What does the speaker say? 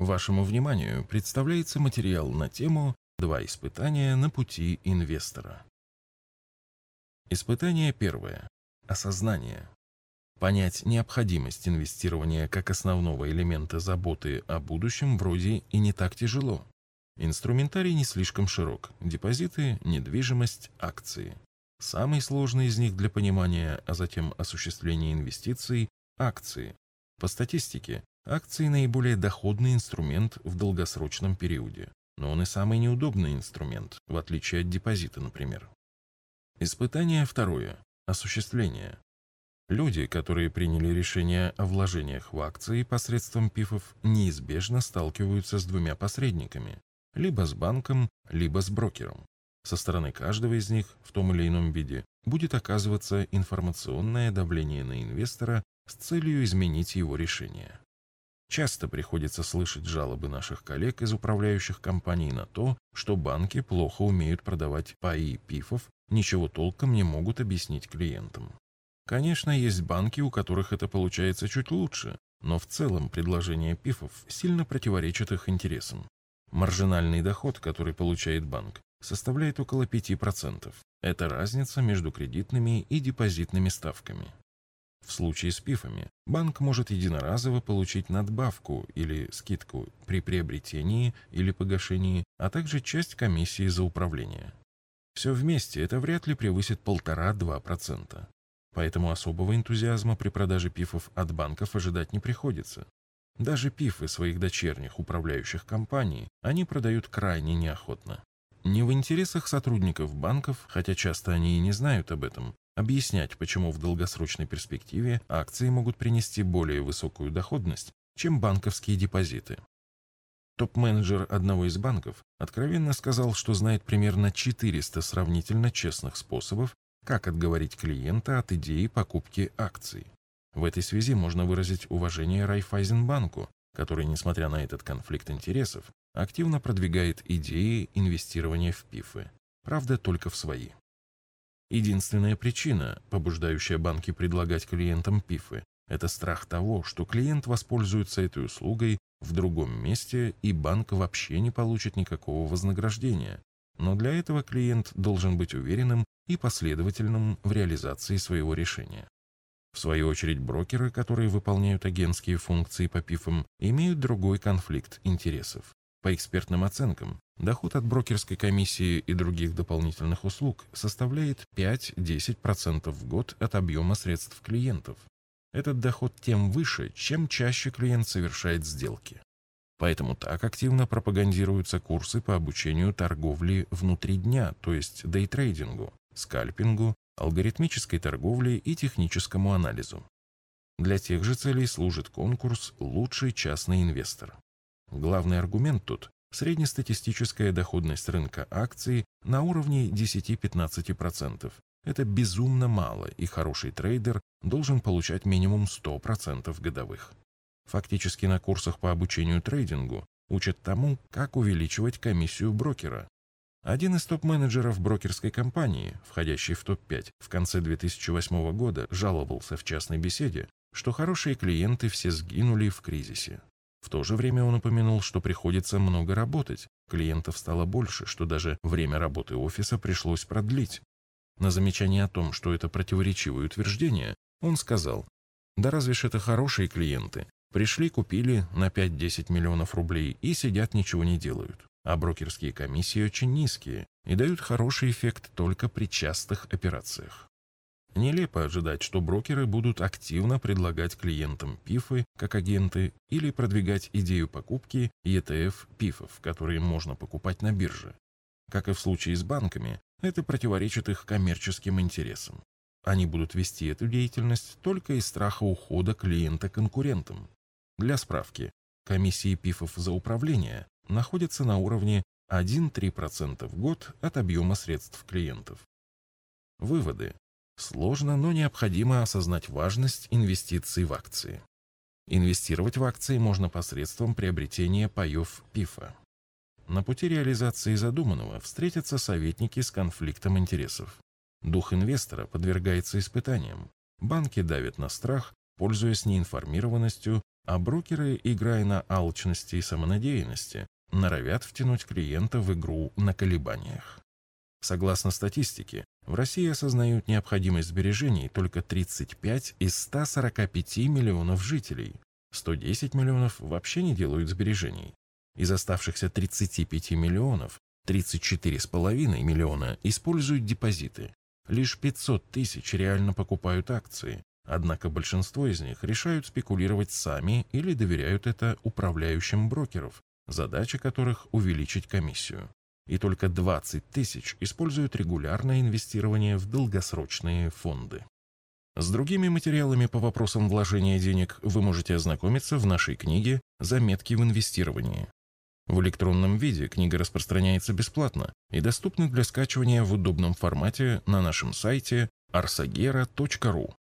Вашему вниманию представляется материал на тему «Два испытания на пути инвестора». Испытание первое. Осознание. Понять необходимость инвестирования как основного элемента заботы о будущем вроде и не так тяжело. Инструментарий не слишком широк. Депозиты, недвижимость, акции. Самый сложный из них для понимания, а затем осуществления инвестиций – акции. По статистике, акции – наиболее доходный инструмент в долгосрочном периоде, но он и самый неудобный инструмент, в отличие от депозита, например. Испытание второе. Осуществление. Люди, которые приняли решение о вложениях в акции посредством ПИФов, неизбежно сталкиваются с двумя посредниками – либо с банком, либо с брокером. Со стороны каждого из них, в том или ином виде, будет оказываться информационное давление на инвестора с целью изменить его решение. Часто приходится слышать жалобы наших коллег из управляющих компаний на то, что банки плохо умеют продавать паи ПИФов, ничего толком не могут объяснить клиентам. Конечно, есть банки, у которых это получается чуть лучше, но в целом предложение ПИФов сильно противоречит их интересам. Маржинальный доход, который получает банк, составляет около 5%. Это разница между кредитными и депозитными ставками. В случае с ПИФами банк может единоразово получить надбавку или скидку при приобретении или погашении, а также часть комиссии за управление. Все вместе это вряд ли превысит 1,5-2%. Поэтому особого энтузиазма при продаже ПИФов от банков ожидать не приходится. Даже ПИФы своих дочерних управляющих компаний они продают крайне неохотно. Не в интересах сотрудников банков, хотя часто они и не знают об этом, объяснять, почему в долгосрочной перспективе акции могут принести более высокую доходность, чем банковские депозиты. Топ-менеджер одного из банков откровенно сказал, что знает примерно 400 сравнительно честных способов, как отговорить клиента от идеи покупки акций. В этой связи можно выразить уважение Райффайзенбанку, который, несмотря на этот конфликт интересов, активно продвигает идеи инвестирования в ПИФы, правда, только в свои. Единственная причина, побуждающая банки предлагать клиентам ПИФы, это страх того, что клиент воспользуется этой услугой в другом месте и банк вообще не получит никакого вознаграждения. Но для этого клиент должен быть уверенным и последовательным в реализации своего решения. В свою очередь, брокеры, которые выполняют агентские функции по ПИФам, имеют другой конфликт интересов. По экспертным оценкам, доход от брокерской комиссии и других дополнительных услуг составляет 5-10% в год от объема средств клиентов. Этот доход тем выше, чем чаще клиент совершает сделки. Поэтому так активно пропагандируются курсы по обучению торговли внутри дня, то есть дейтрейдингу, скальпингу, алгоритмической торговле и техническому анализу. Для тех же целей служит конкурс «Лучший частный инвестор». Главный аргумент тут – среднестатистическая доходность рынка акций на уровне 10-15%. Это безумно мало, и хороший трейдер должен получать минимум 100% годовых. Фактически на курсах по обучению трейдингу учат тому, как увеличивать комиссию брокера. Один из топ-менеджеров брокерской компании, входящий в топ-5, в конце 2008 года жаловался в частной беседе, что хорошие клиенты все сгинули в кризисе. В то же время он упомянул, что приходится много работать, клиентов стало больше, что даже время работы офиса пришлось продлить. На замечание о том, что это противоречивое утверждение, он сказал: «Да разве ж это хорошие клиенты? Пришли, купили на 5-10 миллионов рублей и сидят, ничего не делают. А брокерские комиссии очень низкие и дают хороший эффект только при частых операциях». Нелепо ожидать, что брокеры будут активно предлагать клиентам ПИФы как агенты или продвигать идею покупки ETF ПИФов, которые можно покупать на бирже. Как и в случае с банками, это противоречит их коммерческим интересам. Они будут вести эту деятельность только из страха ухода клиента конкурентам. Для справки, комиссии ПИФов за управление находятся на уровне 1-3% в год от объема средств клиентов. Выводы. Сложно, но необходимо осознать важность инвестиций в акции. Инвестировать в акции можно посредством приобретения паёв ПИФа. На пути реализации задуманного встретятся советники с конфликтом интересов. Дух инвестора подвергается испытаниям. Банки давят на страх, пользуясь неинформированностью, а брокеры, играя на алчности и самонадеянности, норовят втянуть клиента в игру на колебаниях. Согласно статистике, в России осознают необходимость сбережений только 35 из 145 миллионов жителей. 110 миллионов вообще не делают сбережений. Из оставшихся 35 миллионов 34,5 миллиона используют депозиты. Лишь 500 тысяч реально покупают акции, однако большинство из них решают спекулировать сами или доверяют это управляющим брокеров, задача которых – увеличить комиссию. И только 20 тысяч используют регулярное инвестирование в долгосрочные фонды. С другими материалами по вопросам вложения денег вы можете ознакомиться в нашей книге «Заметки в инвестировании». В электронном виде книга распространяется бесплатно и доступна для скачивания в удобном формате на нашем сайте arsagera.ru.